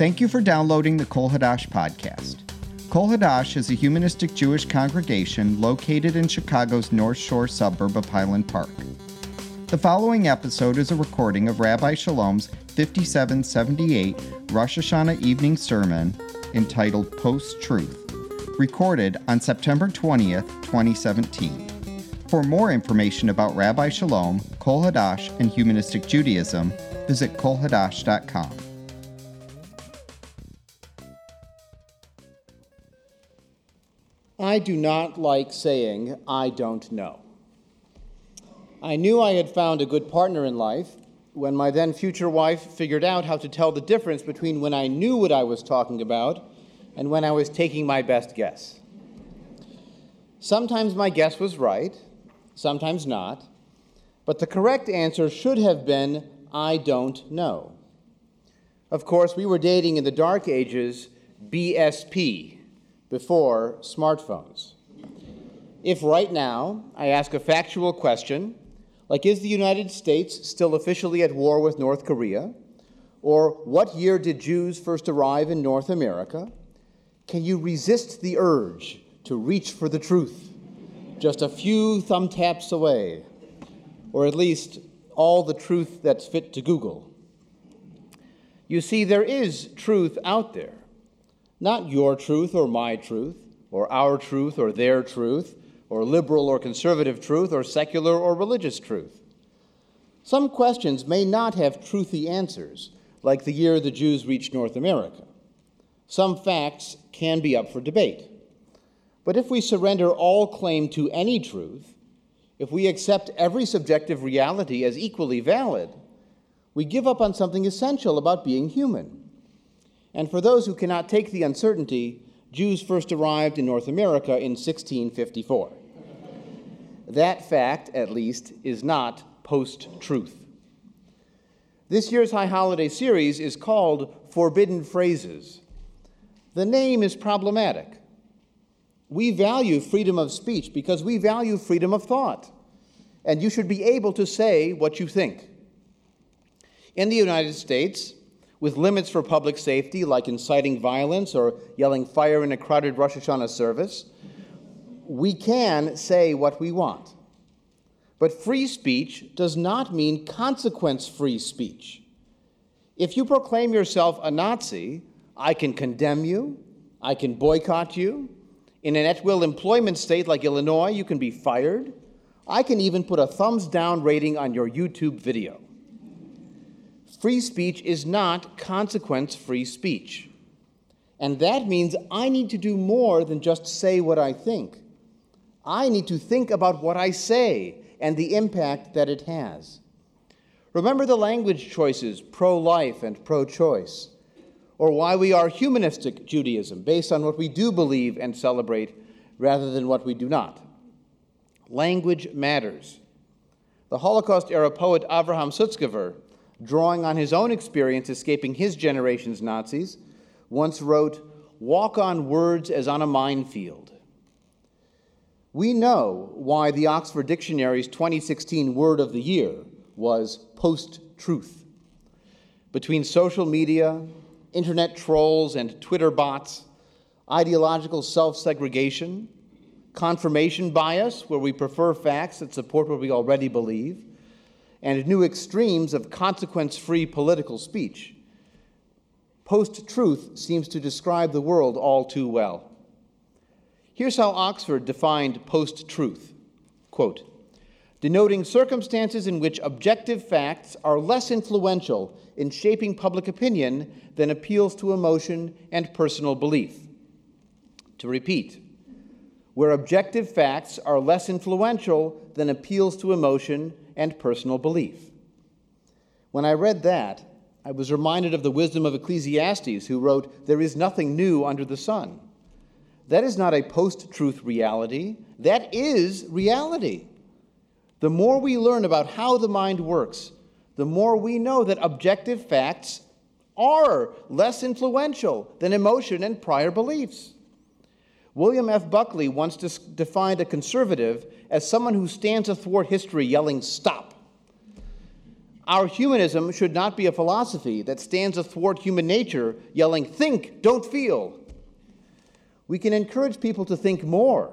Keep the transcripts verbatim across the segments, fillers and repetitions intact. Thank you for downloading the Kol Hadash podcast. Kol Hadash is a humanistic Jewish congregation located in Chicago's North Shore suburb of Highland Park. The following episode is a recording of Rabbi Shalom's fifty-seven seventy-eight Rosh Hashanah evening sermon entitled Post-Truth, recorded on September twentieth, twenty seventeen. For more information about Rabbi Shalom, Kol Hadash, and Humanistic Judaism, visit kol hadash dot com. I do not like saying, I don't know. I knew I had found a good partner in life when my then future wife figured out how to tell the difference between when I knew what I was talking about and when I was taking my best guess. Sometimes my guess was right, sometimes not, but the correct answer should have been, I don't know. Of course, we were dating in the dark ages, B S P. Before smartphones. If right now I ask a factual question, like is the United States still officially at war with North Korea? Or what year did Jews first arrive in North America? Can you resist the urge to reach for the truth just a few thumb taps away? Or at least all the truth that's fit to Google. You see, there is truth out there. Not your truth or my truth, or our truth or their truth, or liberal or conservative truth, or secular or religious truth. Some questions may not have truthy answers, like the year the Jews reached North America. Some facts can be up for debate. But if we surrender all claim to any truth, if we accept every subjective reality as equally valid, we give up on something essential about being human. And for those who cannot take the uncertainty, Jews first arrived in North America in sixteen fifty-four. That fact, at least, is not post-truth. This year's High Holiday series is called Forbidden Phrases. The name is problematic. We value freedom of speech because we value freedom of thought, and you should be able to say what you think. In the United States, with limits for public safety, like inciting violence or yelling fire in a crowded Rosh Hashanah service, we can say what we want. But free speech does not mean consequence-free speech. If you proclaim yourself a Nazi, I can condemn you, I can boycott you. In an at-will employment state like Illinois, you can be fired. I can even put a thumbs-down rating on your YouTube video. Free speech is not consequence-free speech. And that means I need to do more than just say what I think. I need to think about what I say and the impact that it has. Remember the language choices, pro-life and pro-choice, or why we are humanistic Judaism, based on what we do believe and celebrate rather than what we do not. Language matters. The Holocaust-era poet Avraham Sutzkever, drawing on his own experience escaping his generation's Nazis, once wrote, "Walk on words as on a minefield." We know why the Oxford Dictionary's twenty sixteen Word of the Year was post-truth. Between social media, internet trolls and Twitter bots, ideological self-segregation, confirmation bias, where we prefer facts that support what we already believe, and new extremes of consequence-free political speech, post-truth seems to describe the world all too well. Here's how Oxford defined post-truth, quote, "Denoting circumstances in which objective facts are less influential in shaping public opinion than appeals to emotion and personal belief." To repeat, where objective facts are less influential than appeals to emotion and personal belief. When I read that, I was reminded of the wisdom of Ecclesiastes, who wrote, "There is nothing new under the sun." That is not a post-truth reality. That is reality. The more we learn about how the mind works, the more we know that objective facts are less influential than emotion and prior beliefs. William F. Buckley once dis- defined a conservative as someone who stands athwart history yelling, "Stop." Our humanism should not be a philosophy that stands athwart human nature, yelling, "Think, don't feel." We can encourage people to think more,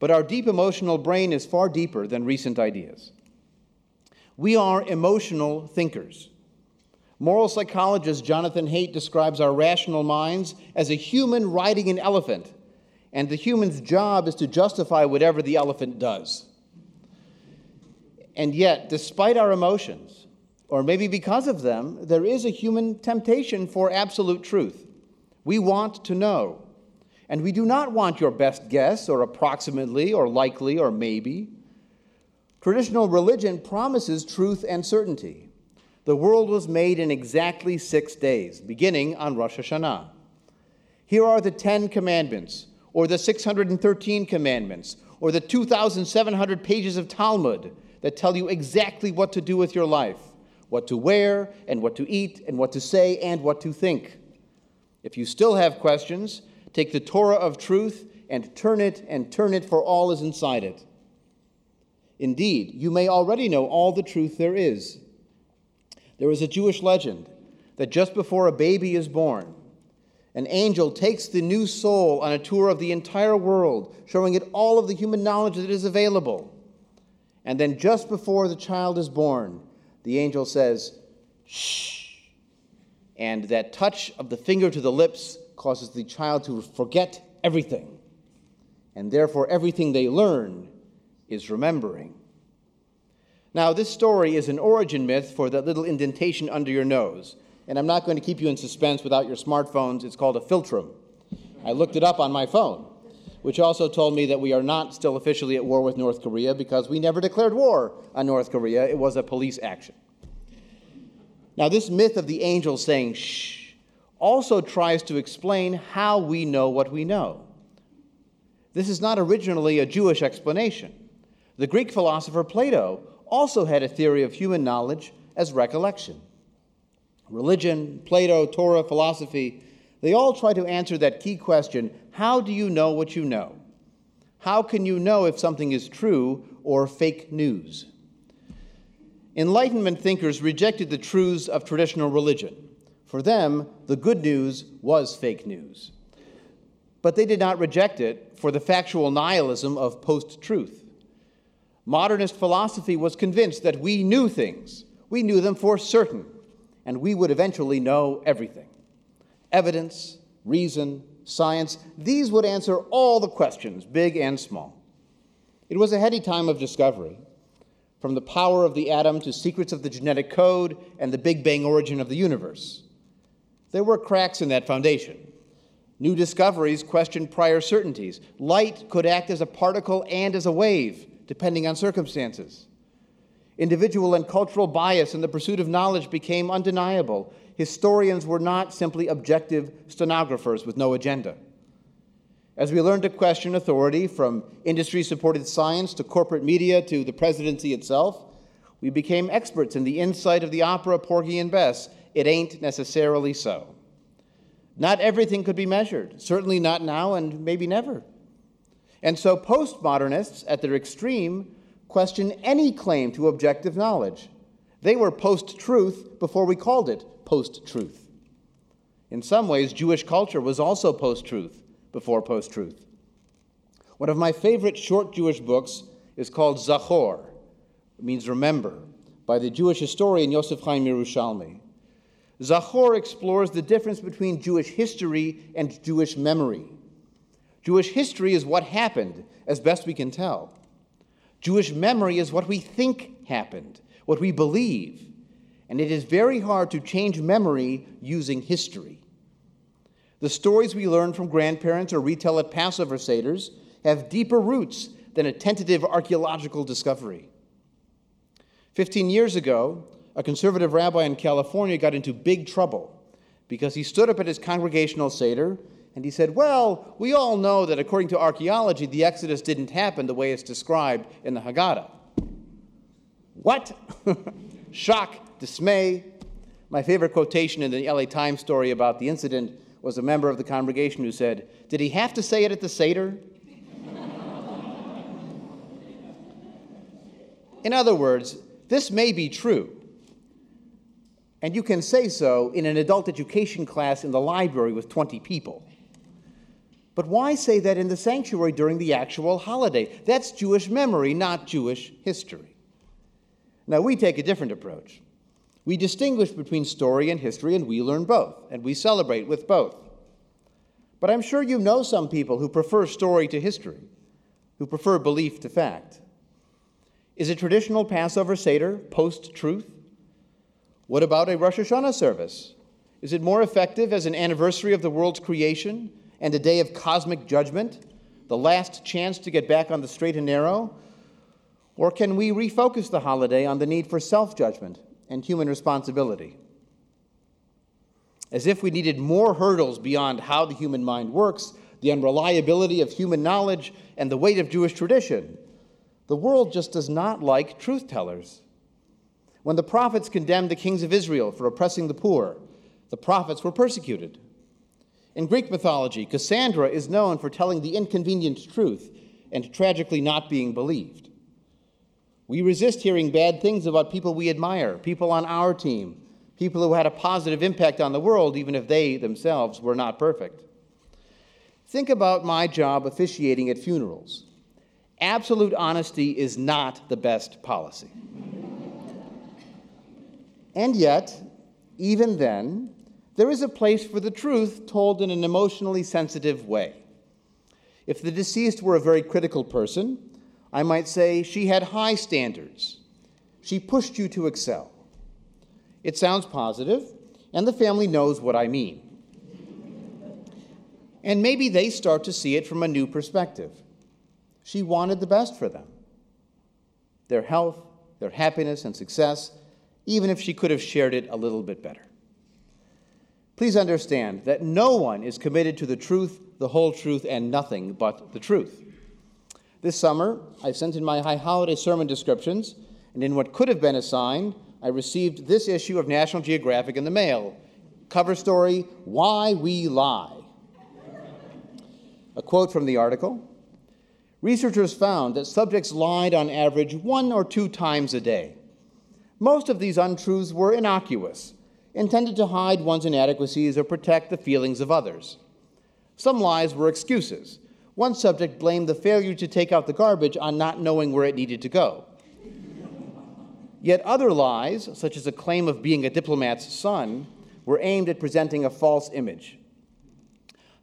but our deep emotional brain is far deeper than recent ideas. We are emotional thinkers. Moral psychologist Jonathan Haidt describes our rational minds as a human riding an elephant, and the human's job is to justify whatever the elephant does. And yet, despite our emotions, or maybe because of them, there is a human temptation for absolute truth. We want to know. And we do not want your best guess, or approximately, or likely, or maybe. Traditional religion promises truth and certainty. The world was made in exactly six days, beginning on Rosh Hashanah. Here are the Ten Commandments, or the six hundred thirteen commandments, or the two thousand seven hundred pages of Talmud that tell you exactly what to do with your life, what to wear, and what to eat, and what to say, and what to think. If you still have questions, take the Torah of truth and turn it and turn it, for all is inside it. Indeed, you may already know all the truth there is. There is a Jewish legend that just before a baby is born, an angel takes the new soul on a tour of the entire world, showing it all of the human knowledge that is available. And then just before the child is born, the angel says, "Shh," and that touch of the finger to the lips causes the child to forget everything, and therefore everything they learn is remembering. Now, this story is an origin myth for that little indentation under your nose, and I'm not going to keep you in suspense without your smartphones. It's called a philtrum. I looked it up on my phone, which also told me that we are not still officially at war with North Korea, because we never declared war on North Korea. It was a police action. Now, this myth of the angel saying, "Shh," also tries to explain how we know what we know. This is not originally a Jewish explanation. The Greek philosopher Plato also had a theory of human knowledge as recollection. Religion, Plato, Torah, philosophy, they all try to answer that key question, how do you know what you know? How can you know if something is true or fake news? Enlightenment thinkers rejected the truths of traditional religion. For them, the good news was fake news. But they did not reject it for the factual nihilism of post-truth. Modernist philosophy was convinced that we knew things. We knew them for certain, and we would eventually know everything. Evidence, reason, science, these would answer all the questions, big and small. It was a heady time of discovery, from the power of the atom to secrets of the genetic code and the Big Bang origin of the universe. There were cracks in that foundation. New discoveries questioned prior certainties. Light could act as a particle and as a wave, depending on circumstances. Individual and cultural bias in the pursuit of knowledge became undeniable. Historians were not simply objective stenographers with no agenda. As we learned to question authority, from industry-supported science to corporate media to the presidency itself, we became experts in the insight of the opera Porgy and Bess. It ain't necessarily so. Not everything could be measured, certainly not now and maybe never. And so postmodernists, at their extreme, question any claim to objective knowledge. They were post-truth before we called it post-truth. In some ways, Jewish culture was also post-truth before post-truth. One of my favorite short Jewish books is called Zachor, it means remember, by the Jewish historian Yosef Chaim Yerushalmi. Zachor explores the difference between Jewish history and Jewish memory. Jewish history is what happened, as best we can tell. Jewish memory is what we think happened, what we believe, and it is very hard to change memory using history. The stories we learn from grandparents or retell at Passover seders have deeper roots than a tentative archaeological discovery. Fifteen years ago, a conservative rabbi in California got into big trouble because he stood up at his congregational seder and he said, well, we all know that according to archaeology, the Exodus didn't happen the way it's described in the Haggadah. What? Shock, dismay. My favorite quotation in the L A Times story about the incident was a member of the congregation who said, did he have to say it at the seder? In other words, this may be true, And you can say so in an adult education class in the library with twenty people. But why say that in the sanctuary during the actual holiday? That's Jewish memory, not Jewish history. Now, we take a different approach. We distinguish between story and history, and we learn both, and we celebrate with both. But I'm sure you know some people who prefer story to history, who prefer belief to fact. Is a traditional Passover Seder post-truth? What about a Rosh Hashanah service? Is it more effective as an anniversary of the world's creation and a day of cosmic judgment, the last chance to get back on the straight and narrow? Or can we refocus the holiday on the need for self-judgment and human responsibility? As if we needed more hurdles beyond how the human mind works, the unreliability of human knowledge, and the weight of Jewish tradition. The world just does not like truth-tellers. When the prophets condemned the kings of Israel for oppressing the poor, the prophets were persecuted. In Greek mythology, Cassandra is known for telling the inconvenient truth and tragically not being believed. We resist hearing bad things about people we admire, people on our team, people who had a positive impact on the world, even if they themselves were not perfect. Think about my job officiating at funerals. Absolute honesty is not the best policy. And yet, even then, there is a place for the truth told in an emotionally sensitive way. If the deceased were a very critical person, I might say she had high standards. She pushed you to excel. It sounds positive, and the family knows what I mean. And maybe they start to see it from a new perspective. She wanted the best for them, their health, their happiness, and success, even if she could have shared it a little bit better. Please understand that no one is committed to the truth, the whole truth, and nothing but the truth. This summer, I sent in my high holiday sermon descriptions, and in what could have been a sign, I received this issue of National Geographic in the mail. Cover story, Why We Lie. A quote from the article. Researchers found that subjects lied on average one or two times a day. Most of these untruths were innocuous, intended to hide one's inadequacies or protect the feelings of others. Some lies were excuses. One subject blamed the failure to take out the garbage on not knowing where it needed to go. Yet other lies, such as a claim of being a diplomat's son, were aimed at presenting a false image.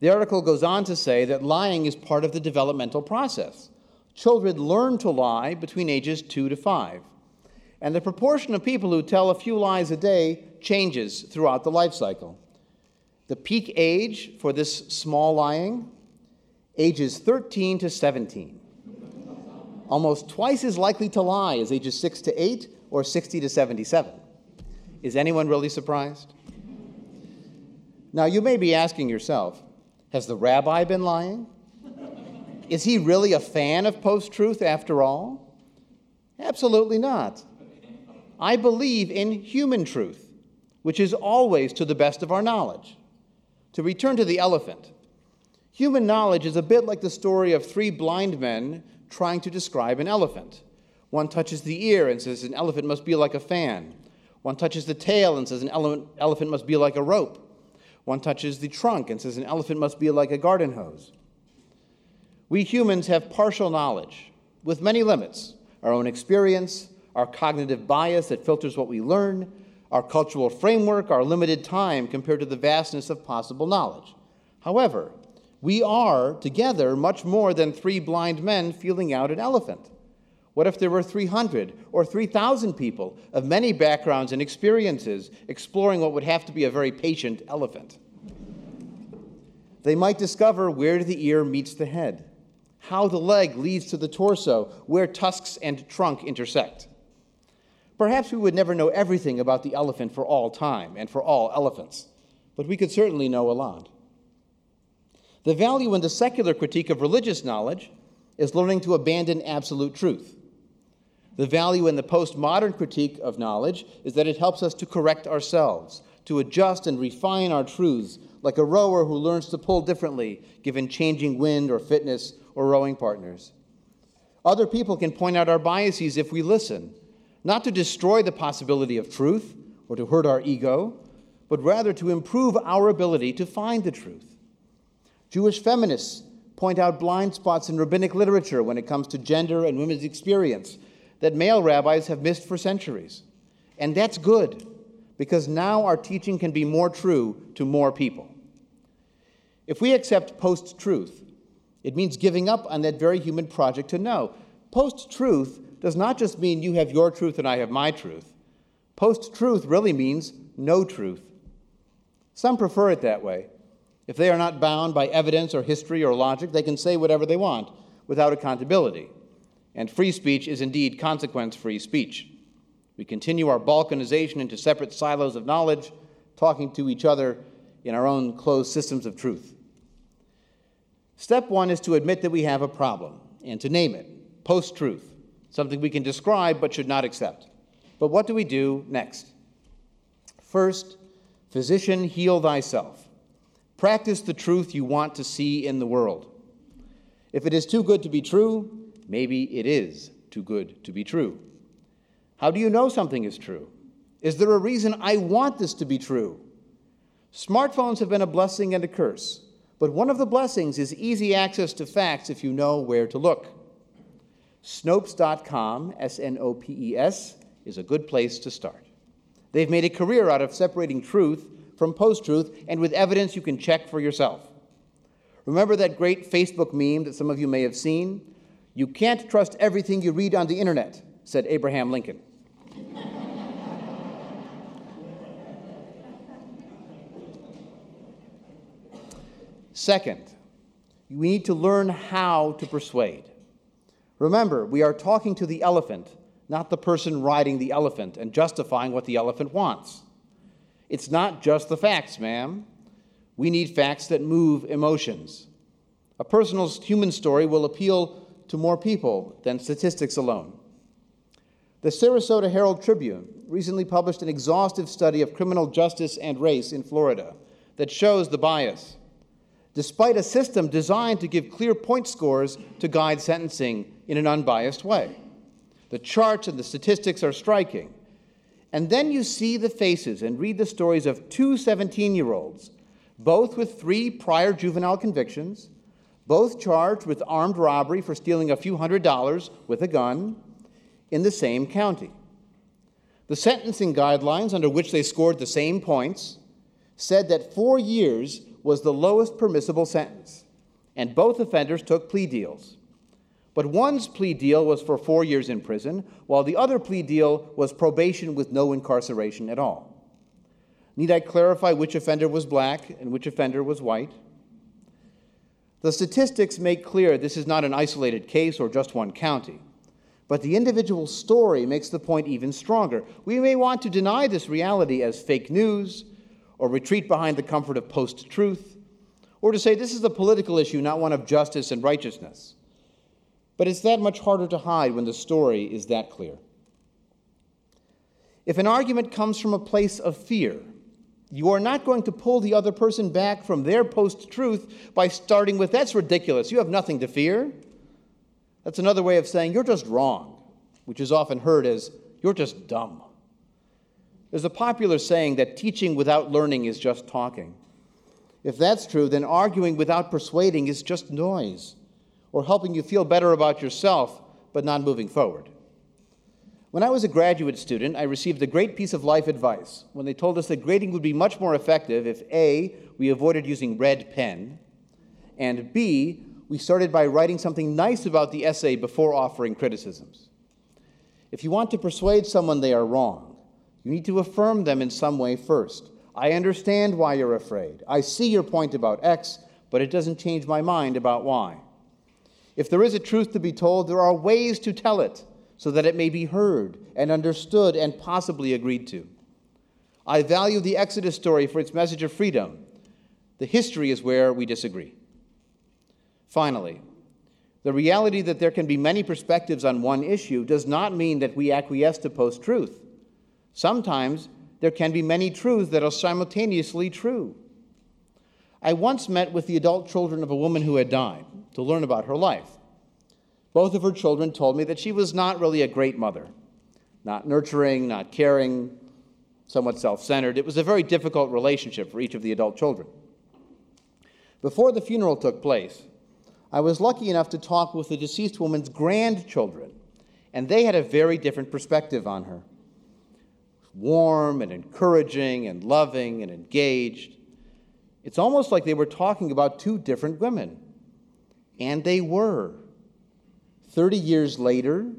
The article goes on to say that lying is part of the developmental process. Children learn to lie between ages two to five. And the proportion of people who tell a few lies a day changes throughout the life cycle. The peak age for this small lying, ages thirteen to seventeen. Almost twice as likely to lie as ages six to eight or sixty to seventy-seven. Is anyone really surprised? Now, you may be asking yourself, has the rabbi been lying? Is he really a fan of post-truth after all? Absolutely not. I believe in human truth, which is always to the best of our knowledge. To return to the elephant, human knowledge is a bit like the story of three blind men trying to describe an elephant. One touches the ear and says an elephant must be like a fan. One touches the tail and says an ele- elephant must be like a rope. One touches the trunk and says an elephant must be like a garden hose. We humans have partial knowledge with many limits, our own experience, our cognitive bias that filters what we learn, our cultural framework, our limited time compared to the vastness of possible knowledge. However, we are, together, much more than three blind men feeling out an elephant. What if there were three hundred or three thousand people of many backgrounds and experiences exploring what would have to be a very patient elephant? They might discover where the ear meets the head, how the leg leads to the torso, where tusks and trunk intersect. Perhaps we would never know everything about the elephant for all time and for all elephants, but we could certainly know a lot. The value in the secular critique of religious knowledge is learning to abandon absolute truth. The value in the postmodern critique of knowledge is that it helps us to correct ourselves, to adjust and refine our truths, like a rower who learns to pull differently, given changing wind or fitness or rowing partners. Other people can point out our biases if we listen, not to destroy the possibility of truth or to hurt our ego, but rather to improve our ability to find the truth. Jewish feminists point out blind spots in rabbinic literature when it comes to gender and women's experience that male rabbis have missed for centuries. And that's good, because now our teaching can be more true to more people. If we accept post-truth, it means giving up on that very human project to know. Post-truth does not just mean you have your truth and I have my truth. Post-truth really means no truth. Some prefer it that way. If they are not bound by evidence or history or logic, they can say whatever they want without accountability. And free speech is indeed consequence-free speech. We continue our balkanization into separate silos of knowledge, talking to each other in our own closed systems of truth. Step one is to admit that we have a problem and to name it, post-truth, something we can describe but should not accept. But what do we do next? First, physician, heal thyself. Practice the truth you want to see in the world. If it is too good to be true, maybe it is too good to be true. How do you know something is true? Is there a reason I want this to be true? Smartphones have been a blessing and a curse, but one of the blessings is easy access to facts if you know where to look. Snopes dot com, S N O P E S, is a good place to start. They've made a career out of separating truth from post-truth, and with evidence you can check for yourself. Remember that great Facebook meme that some of you may have seen? "You can't trust everything you read on the internet," said Abraham Lincoln. Second, we need to learn how to persuade. Remember, we are talking to the elephant, not the person riding the elephant and justifying what the elephant wants. It's not just the facts, ma'am. We need facts that move emotions. A personal human story will appeal to more people than statistics alone. The Sarasota Herald Tribune recently published an exhaustive study of criminal justice and race in Florida that shows the bias. Despite a system designed to give clear point scores to guide sentencing in an unbiased way, the charts and the statistics are striking. And then you see the faces and read the stories of two seventeen-year-olds, both with three prior juvenile convictions, both charged with armed robbery for stealing a few hundred dollars with a gun in the same county. The sentencing guidelines under which they scored the same points said that four years was the lowest permissible sentence, and both offenders took plea deals. But one's plea deal was for four years in prison, while the other plea deal was probation with no incarceration at all. Need I clarify which offender was black and which offender was white? The statistics make clear this is not an isolated case or just one county, but the individual story makes the point even stronger. We may want to deny this reality as fake news, or retreat behind the comfort of post-truth, or to say this is a political issue, not one of justice and righteousness. But it's that much harder to hide when the story is that clear. If an argument comes from a place of fear, you are not going to pull the other person back from their post-truth by starting with, "That's ridiculous, you have nothing to fear." That's another way of saying, "You're just wrong," which is often heard as, "You're just dumb." There's a popular saying that teaching without learning is just talking. If that's true, then arguing without persuading is just noise, or helping you feel better about yourself, but not moving forward. When I was a graduate student, I received a great piece of life advice when they told us that grading would be much more effective if A, we avoided using red pen, and B, we started by writing something nice about the essay before offering criticisms. If you want to persuade someone they are wrong, you need to affirm them in some way first. "I understand why you're afraid. I see your point about X, but it doesn't change my mind about Y." If there is a truth to be told, there are ways to tell it so that it may be heard and understood and possibly agreed to. I value the Exodus story for its message of freedom. The history is where we disagree. Finally, the reality that there can be many perspectives on one issue does not mean that we acquiesce to post-truth. Sometimes there can be many truths that are simultaneously true. I once met with the adult children of a woman who had died to learn about her life. Both of her children told me that she was not really a great mother, not nurturing, not caring, somewhat self-centered, it was a very difficult relationship for each of the adult children. Before the funeral took place, I was lucky enough to talk with the deceased woman's grandchildren, and they had a very different perspective on her. Warm and encouraging and loving and engaged. It's almost like they were talking about two different women. And they were. Thirty years later,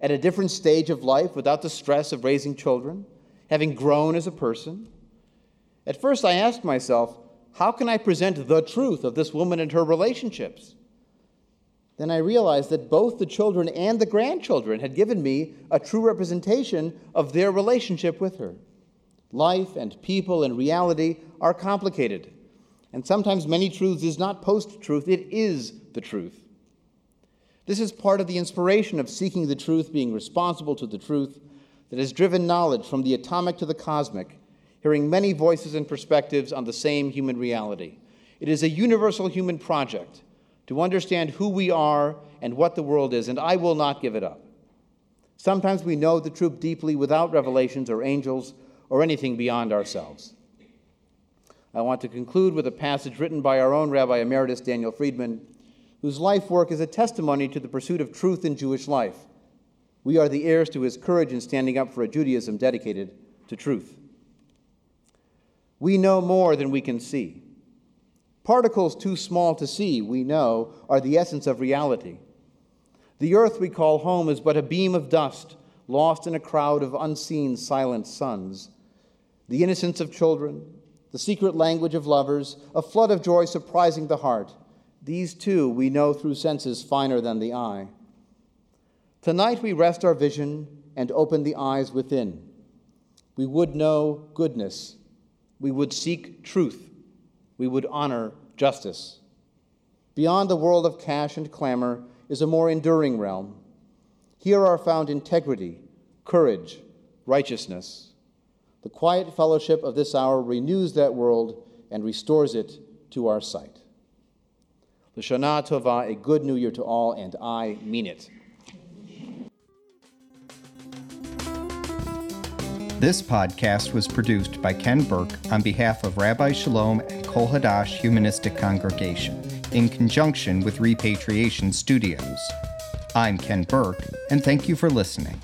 at a different stage of life, without the stress of raising children, having grown as a person. At first I asked myself, how can I present the truth of this woman and her relationships? Then I realized that both the children and the grandchildren had given me a true representation of their relationship with her. Life and people and reality are complicated, and sometimes many truths is not post-truth, it is the truth. This is part of the inspiration of seeking the truth, being responsible to the truth, that has driven knowledge from the atomic to the cosmic, hearing many voices and perspectives on the same human reality. It is a universal human project to understand who we are and what the world is, and I will not give it up. Sometimes we know the truth deeply without revelations or angels or anything beyond ourselves. I want to conclude with a passage written by our own Rabbi Emeritus Daniel Friedman, whose life work is a testimony to the pursuit of truth in Jewish life. We are the heirs to his courage in standing up for a Judaism dedicated to truth. We know more than we can see. Particles too small to see, we know, are the essence of reality. The earth we call home is but a beam of dust, lost in a crowd of unseen, silent suns. The innocence of children, the secret language of lovers, a flood of joy surprising the heart. These, too, we know through senses finer than the eye. Tonight we rest our vision and open the eyes within. We would know goodness. We would seek truth. We would honor justice. Beyond the world of cash and clamor is a more enduring realm. Here are found integrity, courage, righteousness. The quiet fellowship of this hour renews that world and restores it to our sight. L'shana Tova, a good new year to all, and I mean it. This podcast was produced by Ken Burke on behalf of Rabbi Shalom and Kol Hadash Humanistic Congregation in conjunction with Repatriation Studios. I'm Ken Burke, and thank you for listening.